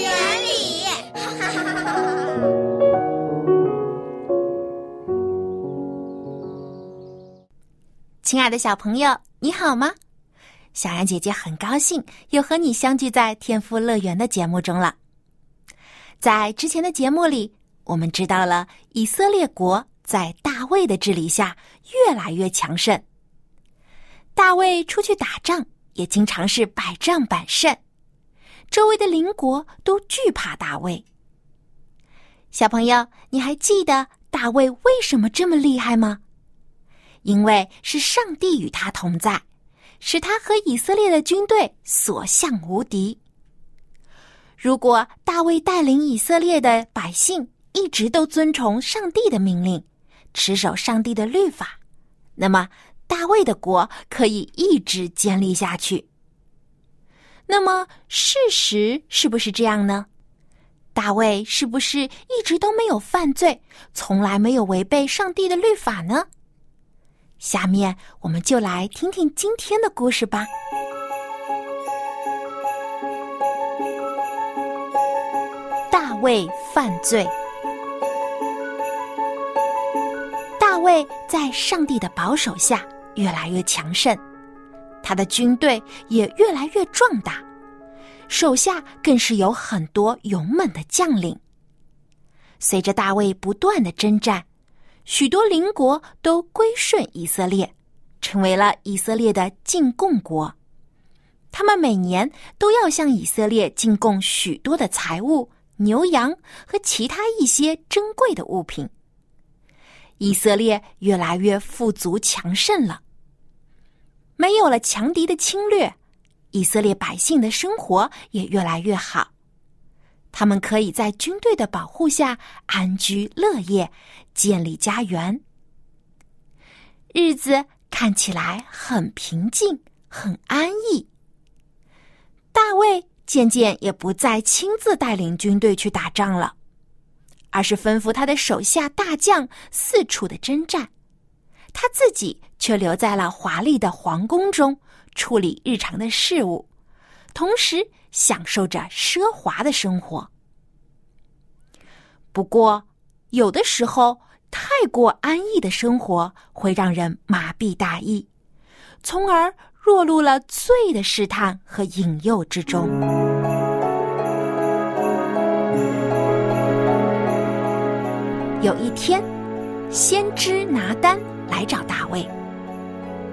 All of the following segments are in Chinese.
园里，哈哈哈哈。亲爱的小朋友，你好吗？小羊姐姐很高兴又和你相聚在天父乐园的节目中了。在之前的节目里，我们知道了以色列国在大卫的治理下越来越强盛。大卫出去打仗也经常是百战百胜，周围的邻国都惧怕大卫。小朋友，你还记得大卫为什么这么厉害吗？因为是上帝与他同在，使他和以色列的军队所向无敌。如果大卫带领以色列的百姓一直都遵从上帝的命令，持守上帝的律法，那么大卫的国可以一直建立下去。那么事实是不是这样呢？大卫是不是一直都没有犯罪，从来没有违背上帝的律法呢？下面我们就来听听今天的故事吧。大卫犯罪。大卫在上帝的保守下越来越强盛，他的军队也越来越壮大，手下更是有很多勇猛的将领。随着大卫不断的征战，许多邻国都归顺以色列，成为了以色列的进贡国。他们每年都要向以色列进贡许多的财物、牛羊和其他一些珍贵的物品。以色列越来越富足强盛了。没有了强敌的侵略，以色列百姓的生活也越来越好。他们可以在军队的保护下安居乐业，建立家园。日子看起来很平静，很安逸。大卫渐渐也不再亲自带领军队去打仗了，而是吩咐他的手下大将四处的征战，他自己却留在了华丽的皇宫中，处理日常的事务，同时享受着奢华的生活。不过，有的时候太过安逸的生活会让人麻痹大意，从而落入了罪的试探和引诱之中。有一天，先知拿单来找大卫，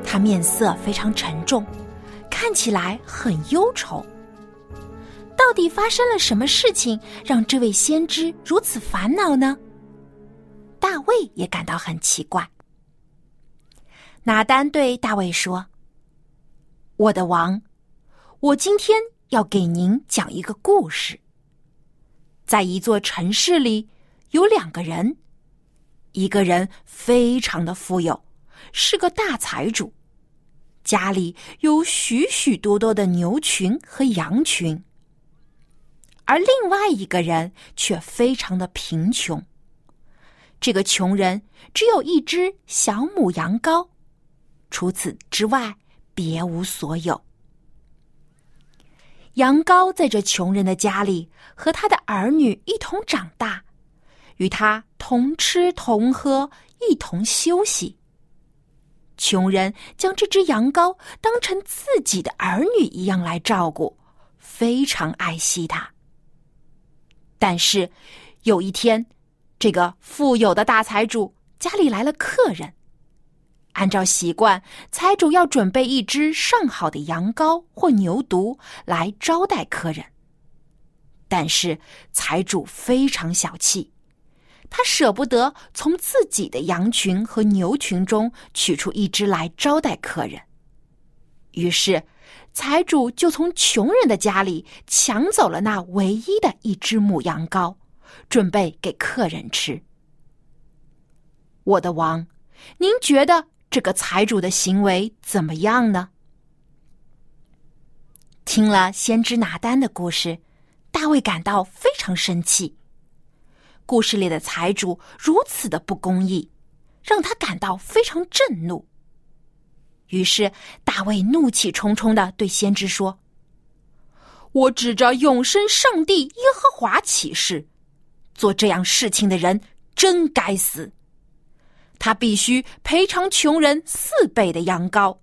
他面色非常沉重，看起来很忧愁。到底发生了什么事情让这位先知如此烦恼呢？大卫也感到很奇怪。拿单对大卫说：我的王，我今天要给您讲一个故事。在一座城市里，有两个人，一个人非常的富有，是个大财主，家里有许许多多的牛群和羊群。而另外一个人却非常的贫穷，这个穷人只有一只小母羊羔，除此之外别无所有。羊羔在这穷人的家里和他的儿女一同长大，与他同吃同喝，一同休息。穷人将这只羊羔当成自己的儿女一样来照顾，非常爱惜它。但是有一天，这个富有的大财主家里来了客人。按照习惯，财主要准备一只上好的羊羔或牛犊来招待客人。但是财主非常小气，他舍不得从自己的羊群和牛群中取出一只来招待客人。于是财主就从穷人的家里抢走了那唯一的一只母羊羔，准备给客人吃。我的王，您觉得这个财主的行为怎么样呢？”听了先知拿单的故事，大卫感到非常生气。故事里的财主如此的不公义，让他感到非常震怒。于是大卫怒气冲冲地对先知说：“我指着永生上帝耶和华起誓，做这样事情的人真该死，他必须赔偿穷人4倍的羊羔。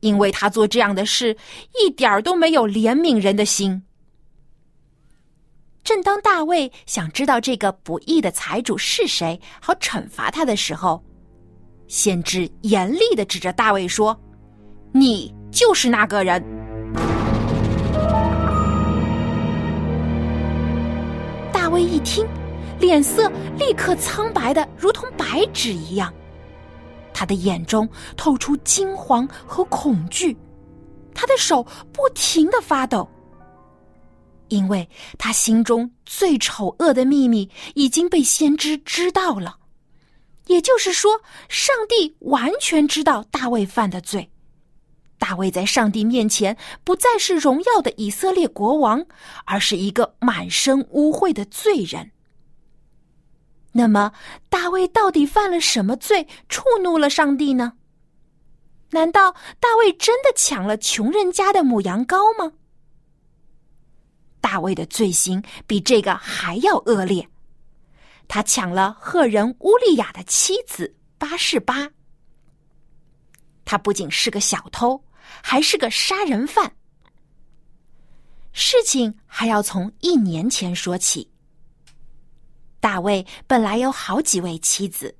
因为他做这样的事，一点都没有怜悯人的心。”正当大卫想知道这个不义的财主是谁，好惩罚他的时候，先知严厉地指着大卫说：“你就是那个人。”大卫一听，脸色立刻苍白的如同白纸一样。他的眼中透出惊惶和恐惧，他的手不停地发抖，因为他心中最丑恶的秘密已经被先知知道了。也就是说，上帝完全知道大卫犯的罪。大卫在上帝面前不再是荣耀的以色列国王，而是一个满身污秽的罪人。那么大卫到底犯了什么罪，触怒了上帝呢？难道大卫真的抢了穷人家的母羊羔吗？大卫的罪行比这个还要恶劣，他抢了赫人乌利亚的妻子巴示巴。他不仅是个小偷，还是个杀人犯。事情还要从1年前说起。大卫本来有好几位妻子，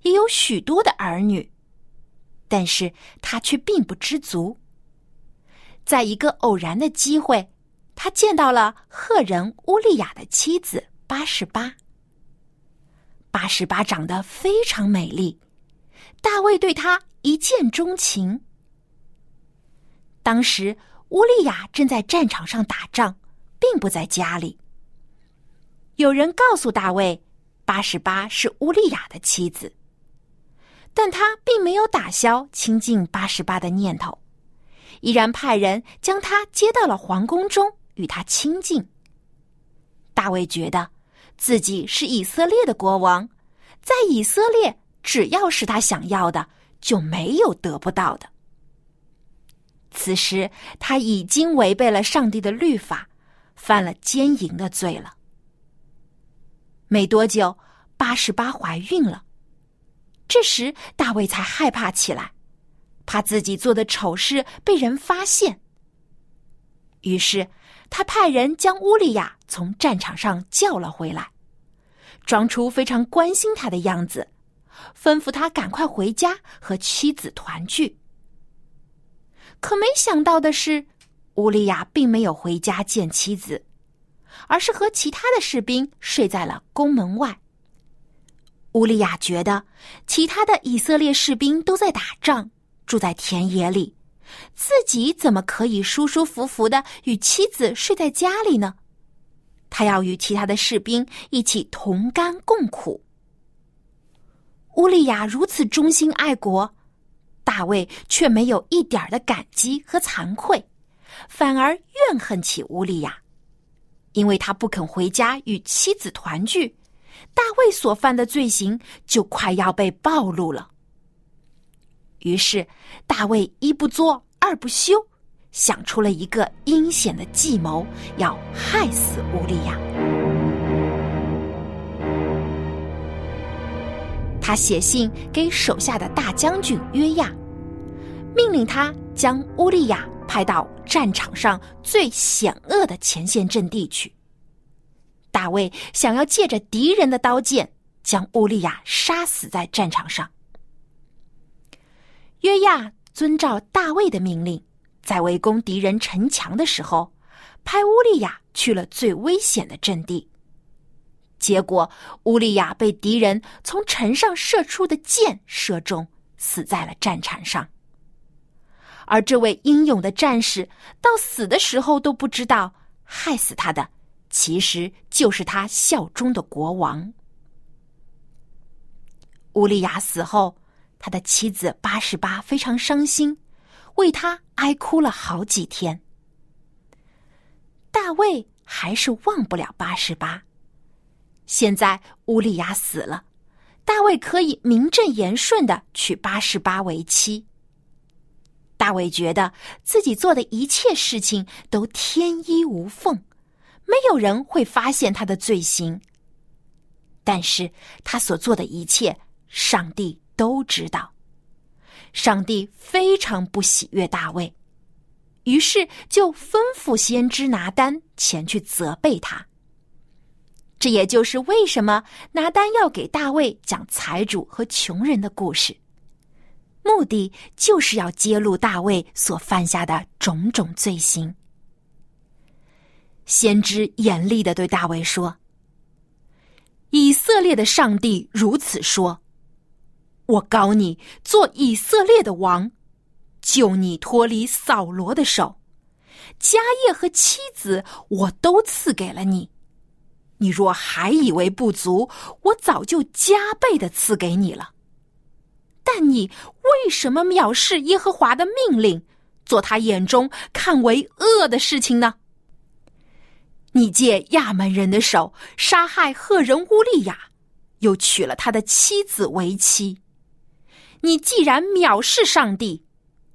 也有许多的儿女，但是他却并不知足。在一个偶然的机会，他见到了赫人乌利亚的妻子巴示巴。巴示巴长得非常美丽，大卫对她一见钟情。当时乌利亚正在战场上打仗，并不在家里。有人告诉大卫，巴示巴是乌利亚的妻子，但他并没有打消亲近巴示巴的念头，依然派人将他接到了皇宫中，与他亲近。大卫觉得自己是以色列的国王，在以色列只要是他想要的，就没有得不到的。此时他已经违背了上帝的律法，犯了奸淫的罪了。没多久，巴示巴怀孕了。这时大卫才害怕起来，怕自己做的丑事被人发现。于是他派人将乌利亚从战场上叫了回来，装出非常关心他的样子，吩咐他赶快回家和妻子团聚。可没想到的是，乌利亚并没有回家见妻子，而是和其他的士兵睡在了宫门外。乌利亚觉得其他的以色列士兵都在打仗，住在田野里，自己怎么可以舒舒服服地与妻子睡在家里呢？他要与其他的士兵一起同甘共苦。乌利亚如此忠心爱国，大卫却没有一点的感激和惭愧，反而怨恨起乌利亚。因为他不肯回家与妻子团聚，大卫所犯的罪行就快要被暴露了。于是大卫一不做二不休，想出了一个阴险的计谋，要害死乌利亚。他写信给手下的大将军约亚，命令他将乌利亚派到战场上最险恶的前线阵地去。大卫想要借着敌人的刀剑，将乌利亚杀死在战场上。约亚遵照大卫的命令，在围攻敌人城墙的时候，派乌利亚去了最危险的阵地。结果乌利亚被敌人从城上射出的箭射中，死在了战场上。而这位英勇的战士到死的时候都不知道，害死他的其实就是他效忠的国王。乌利亚死后，他的妻子八十八非常伤心，为他哀哭了好几天。大卫还是忘不了八十八。现在乌利亚死了，大卫可以名正言顺地娶八十八为妻。大卫觉得自己做的一切事情都天衣无缝，没有人会发现他的罪行。但是他所做的一切，上帝都知道。上帝非常不喜悦大卫，于是就吩咐先知拿单前去责备他。这也就是为什么拿单要给大卫讲财主和穷人的故事，目的就是要揭露大卫所犯下的种种罪行。先知严厉地对大卫说：以色列的上帝如此说，我膏你做以色列的王，救你脱离扫罗的手，家业和妻子我都赐给了你，你若还以为不足，我早就加倍地赐给你了。但你为什么藐视耶和华的命令，做他眼中看为恶的事情呢？你借亚门人的手杀害赫人乌利亚，又娶了他的妻子为妻。你既然藐视上帝，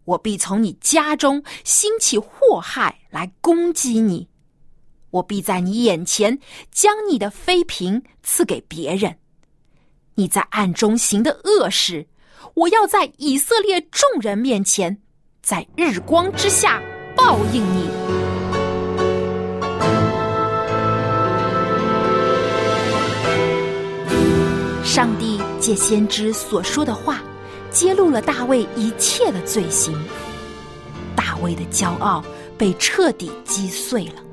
我必从你家中兴起祸害来攻击你，我必在你眼前将你的妃嫔赐给别人。你在暗中行的恶事，我要在以色列众人面前，在日光之下报应你。上帝借先知所说的话，揭露了大卫一切的罪行。大卫的骄傲被彻底击碎了。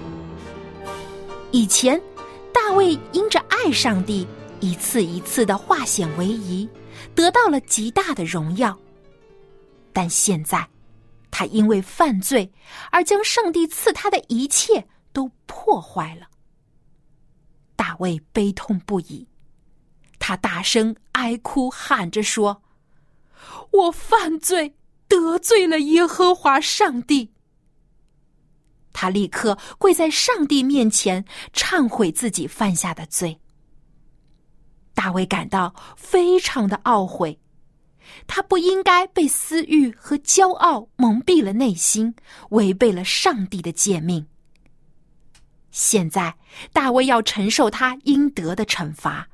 以前，大卫因着爱上帝，一次一次的化险为夷，得到了极大的荣耀。但现在，他因为犯罪而将上帝赐他的一切都破坏了。大卫悲痛不已，他大声哀哭喊着说：我犯罪，得罪了耶和华上帝。他立刻跪在上帝面前，忏悔自己犯下的罪。大卫感到非常的懊悔，他不应该被私欲和骄傲蒙蔽了内心，违背了上帝的诫命。现在，大卫要承受他应得的惩罚，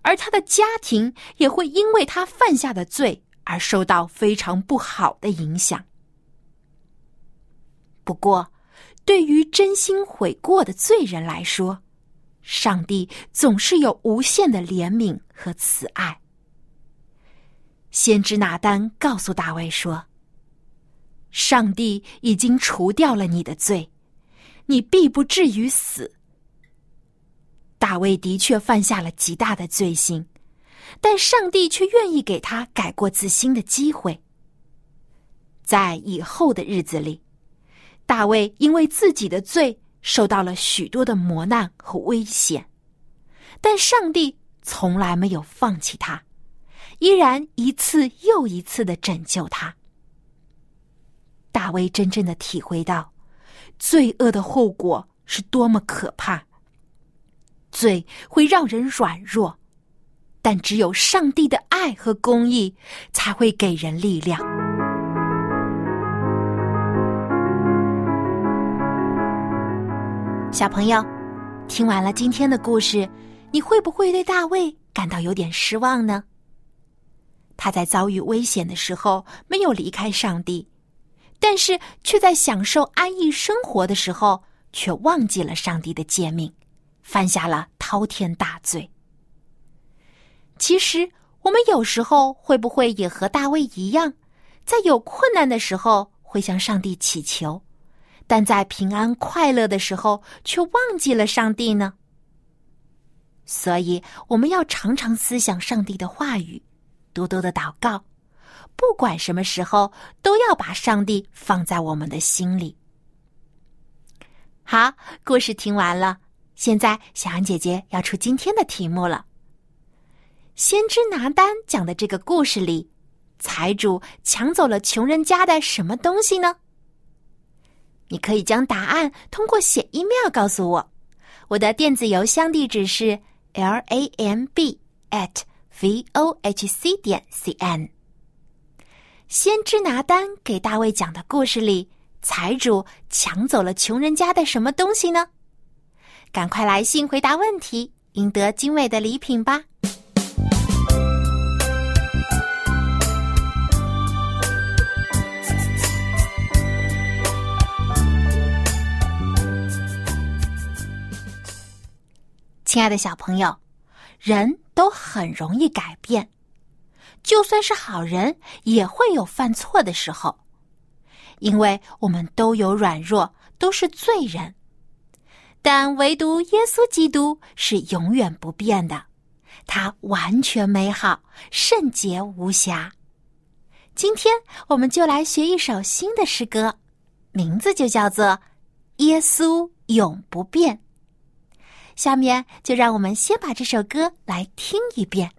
而他的家庭也会因为他犯下的罪而受到非常不好的影响。不过，对于真心悔过的罪人来说，上帝总是有无限的怜悯和慈爱。先知拿单告诉大卫说：上帝已经除掉了你的罪，你必不至于死。大卫的确犯下了极大的罪行，但上帝却愿意给他改过自新的机会。在以后的日子里，大卫因为自己的罪受到了许多的磨难和危险，但上帝从来没有放弃他，依然一次又一次地拯救他。大卫真正地体会到，罪恶的后果是多么可怕。罪会让人软弱，但只有上帝的爱和公义才会给人力量。小朋友，听完了今天的故事，你会不会对大卫感到有点失望呢？他在遭遇危险的时候没有离开上帝，但是却在享受安逸生活的时候，却忘记了上帝的诫命，犯下了滔天大罪。其实，我们有时候会不会也和大卫一样，在有困难的时候会向上帝祈求？但在平安快乐的时候却忘记了上帝呢？所以我们要常常思想上帝的话语，多多的祷告，不管什么时候都要把上帝放在我们的心里。好，故事听完了，现在小安姐姐要出今天的题目了。先知拿单讲的这个故事里，财主抢走了穷人家的什么东西呢？你可以将答案通过写 email 告诉我，我的电子邮箱地址是 lamb@vohc.cn。 先知拿单给大卫讲的故事里，财主抢走了穷人家的什么东西呢？赶快来信回答问题，赢得精美的礼品吧。亲爱的小朋友，人都很容易改变，就算是好人也会有犯错的时候，因为我们都有软弱，都是罪人。但唯独耶稣基督是永远不变的，他完全美好，圣洁无瑕。今天我们就来学一首新的诗歌，名字就叫做《耶稣永不变》。下面就让我们先把这首歌来听一遍。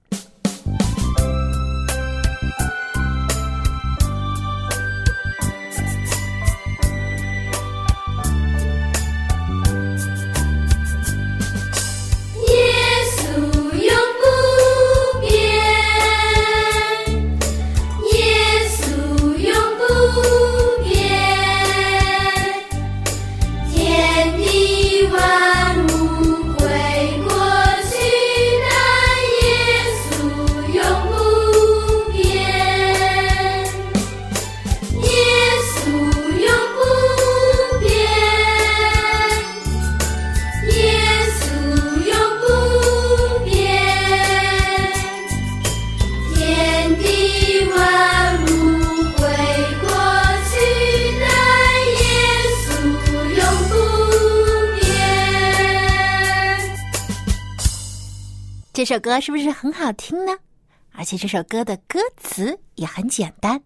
这首歌是不是很好听呢？而且这首歌的歌词也很简单。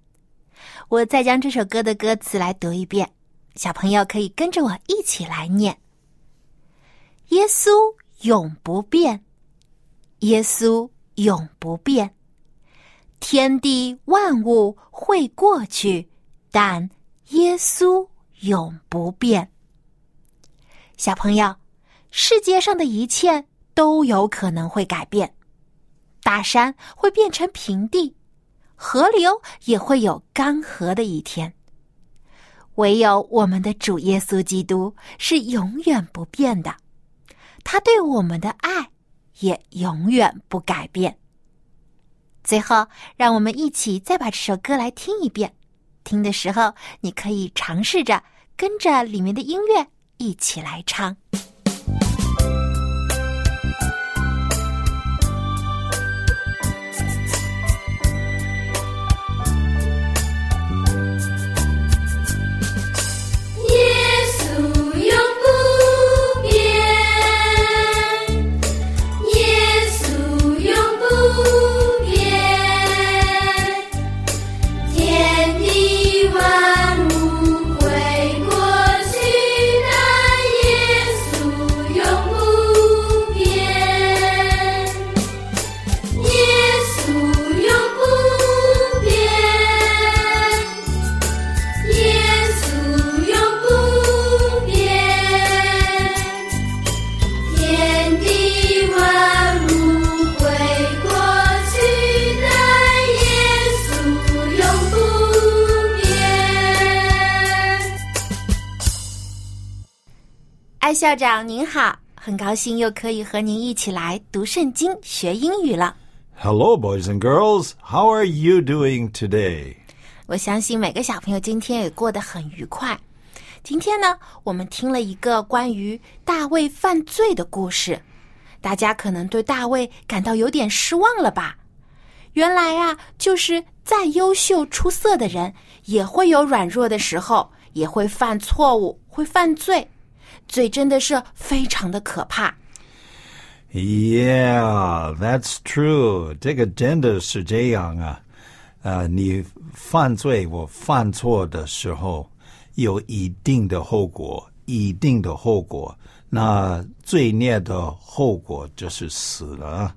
我再将这首歌的歌词来读一遍，小朋友可以跟着我一起来念。耶稣永不变，耶稣永不变，天地万物会过去，但耶稣永不变。小朋友，世界上的一切都有可能会改变，大山会变成平地，河流也会有干涸的一天。唯有我们的主耶稣基督是永远不变的，他对我们的爱也永远不改变。最后，让我们一起再把这首歌来听一遍。听的时候，你可以尝试着跟着里面的音乐一起来唱。艾校长您好，很高兴又可以和您一起来读圣经学英语了。 Hello boys and girls, how are you doing today? 我相信每个小朋友今天也过得很愉快。今天呢，我们听了一个关于大卫犯罪的故事，大家可能对大卫感到有点失望了吧？原来啊，就是再优秀出色的人也会有软弱的时候，也会犯错误，会犯罪。罪真的是非常的可怕。 Yeah, that's true. 这个真的是这样啊。你犯罪或犯错的时候有一定的后果，一定的后果。那罪孽的后果就是死了。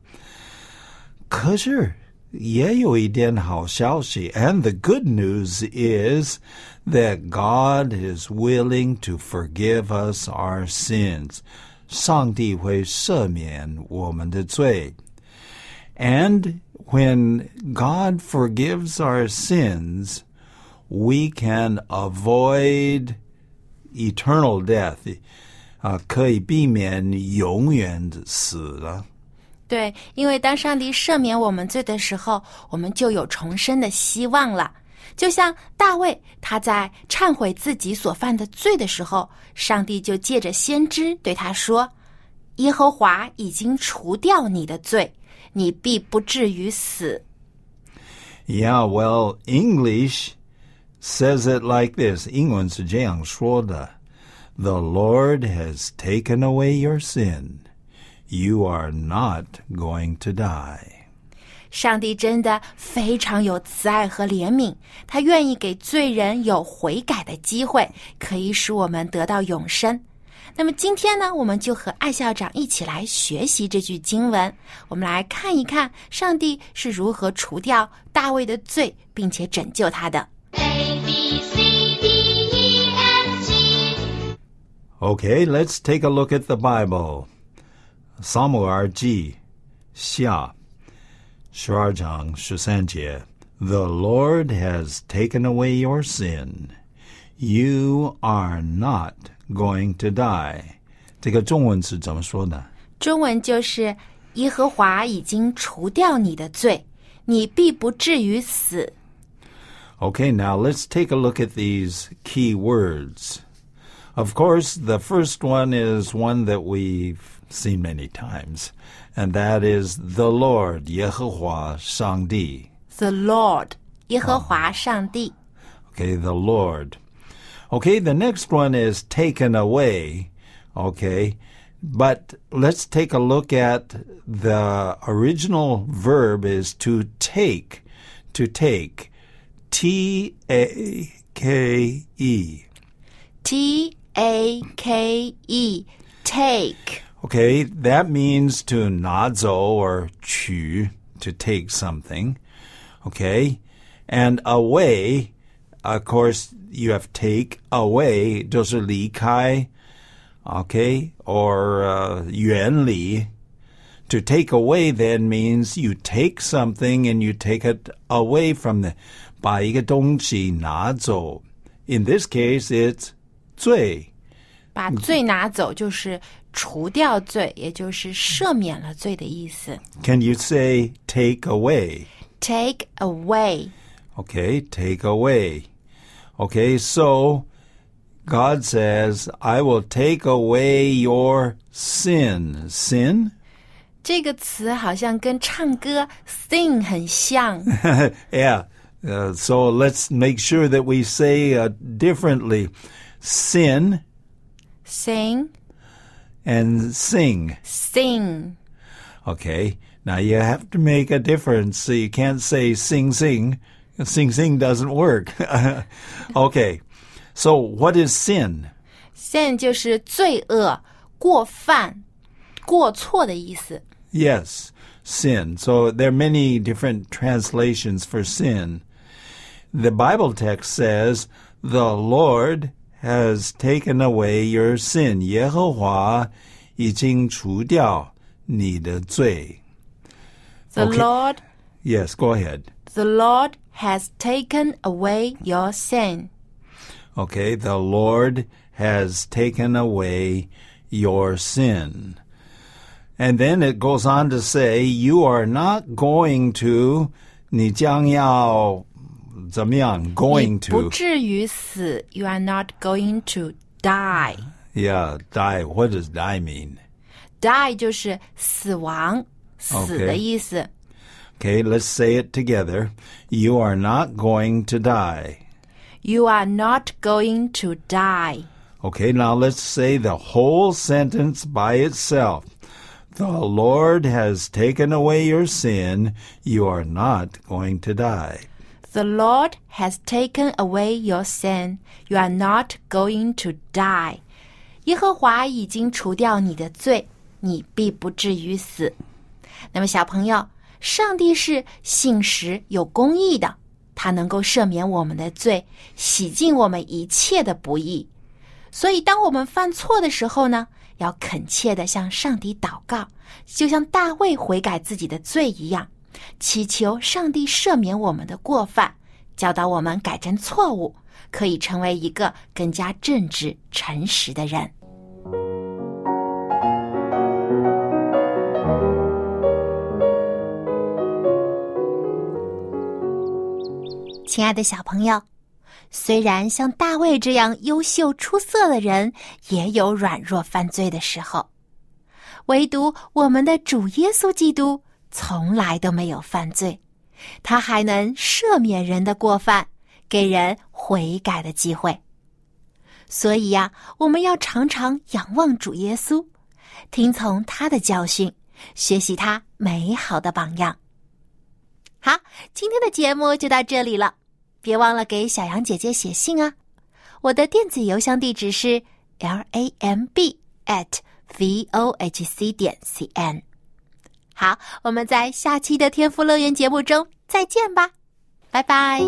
可是也有一点好消息 and the good news is that God is willing to forgive us our sins. 上帝会赦免我们的罪。And when God forgives our sins, we can avoid eternal death. 可以避免永远死了。对，因为当上帝赦免我们罪的时候，我们就有重生的希望了。就像大卫，他在忏悔自己所犯的罪的时候，上帝就借着先知对他说：“耶和华已经除掉你的罪，你必不至于死。” Yeah, well, English says it like this. 英文是这样说的 ：“The Lord has taken away your sin. You are not going to die.” 上帝真的非常有慈爱和怜悯，他愿意给罪人有悔改的机会，可以使我们得到永生。那么今天呢，我们就和艾校长一起来学习这句经文，我们来看一看上帝是如何除掉大卫的罪，并且拯救他的。A, B, C, D, E, F, G. Okay, let's take a look at the Bible. 撒母耳记下12章13节 The Lord has taken away your sin. You are not going to die. 这个中文是怎么说的？中文就是耶和华已经除掉你的罪，你必不至于死。Okay, now let's take a look at these key words. Of course, the first one is one that we've seen many times, and that is the Lord, 耶和华上帝. The Lord, 耶和华上帝. Okay, the Lord. Okay, the next one is taken away. Okay, but let's take a look at the original verb is to take. To take. T-A-K-E. T-A-K-E. Take.Okay, that means to nazo or 取, to take something. Okay, and away, of course, you have take away, 就是离开, okay, or 远离. To take away then means you take something and you take it away from the, 把一个东西拿走. In this case, it's 罪. 把罪拿走就是除掉罪，也就是赦免了罪的意思。Can you say take away? Take away. Okay, take away. Okay, so God says, I will take away your sin. Sin? 这个词好像跟唱歌 sing 很像。Yeah, so let's make sure that we say differently. Sin. Sin.And sing. Sing. Okay. Now you have to make a difference. So you can't say sing, sing. Sing, sing doesn't work. Okay. So what is sin? Sin 就是罪恶、过犯、过错的意思。Yes, sin. So there are many different translations for sin. The Bible text says, the Lord...Has taken away your sin. 耶和华已经除掉你的罪。The、okay. Lord. Yes, go ahead. The Lord has taken away your sin. Okay, the Lord has taken away your sin. And then it goes on to say, you are not going to, 你将要怎么样 going to 你不至于死 You are not going to die. Yeah, die. What does die mean? Die 就是死亡死的意思。Okay, let's say it together. You are not going to die. You are not going to die. Okay, now let's say the whole sentence by itself. The Lord has taken away your sin. You are not going to die.The Lord has taken away your sin. You are not going to die. 耶和华已经除掉你的罪，你必不至于死。那么小朋友，上帝是信实有公义的，他能够赦免我们的罪，洗净我们一切的不义。所以当我们犯错的时候呢，要恳切地向上帝祷告，就像大卫悔改自己的罪一样，祈求上帝赦免我们的过犯，教导我们改正错误，可以成为一个更加正直诚实的人。亲爱的小朋友，虽然像大卫这样优秀出色的人也有软弱犯罪的时候，唯独我们的主耶稣基督从来都没有犯罪，他还能赦免人的过犯，给人悔改的机会。所以呀，我们要常常仰望主耶稣，听从他的教训，学习他美好的榜样。好，今天的节目就到这里了，别忘了给小羊姐姐写信啊！我的电子邮箱地址是 lamb@vohc.cn。好，我们在下期的天赋乐园节目中再见吧，拜拜。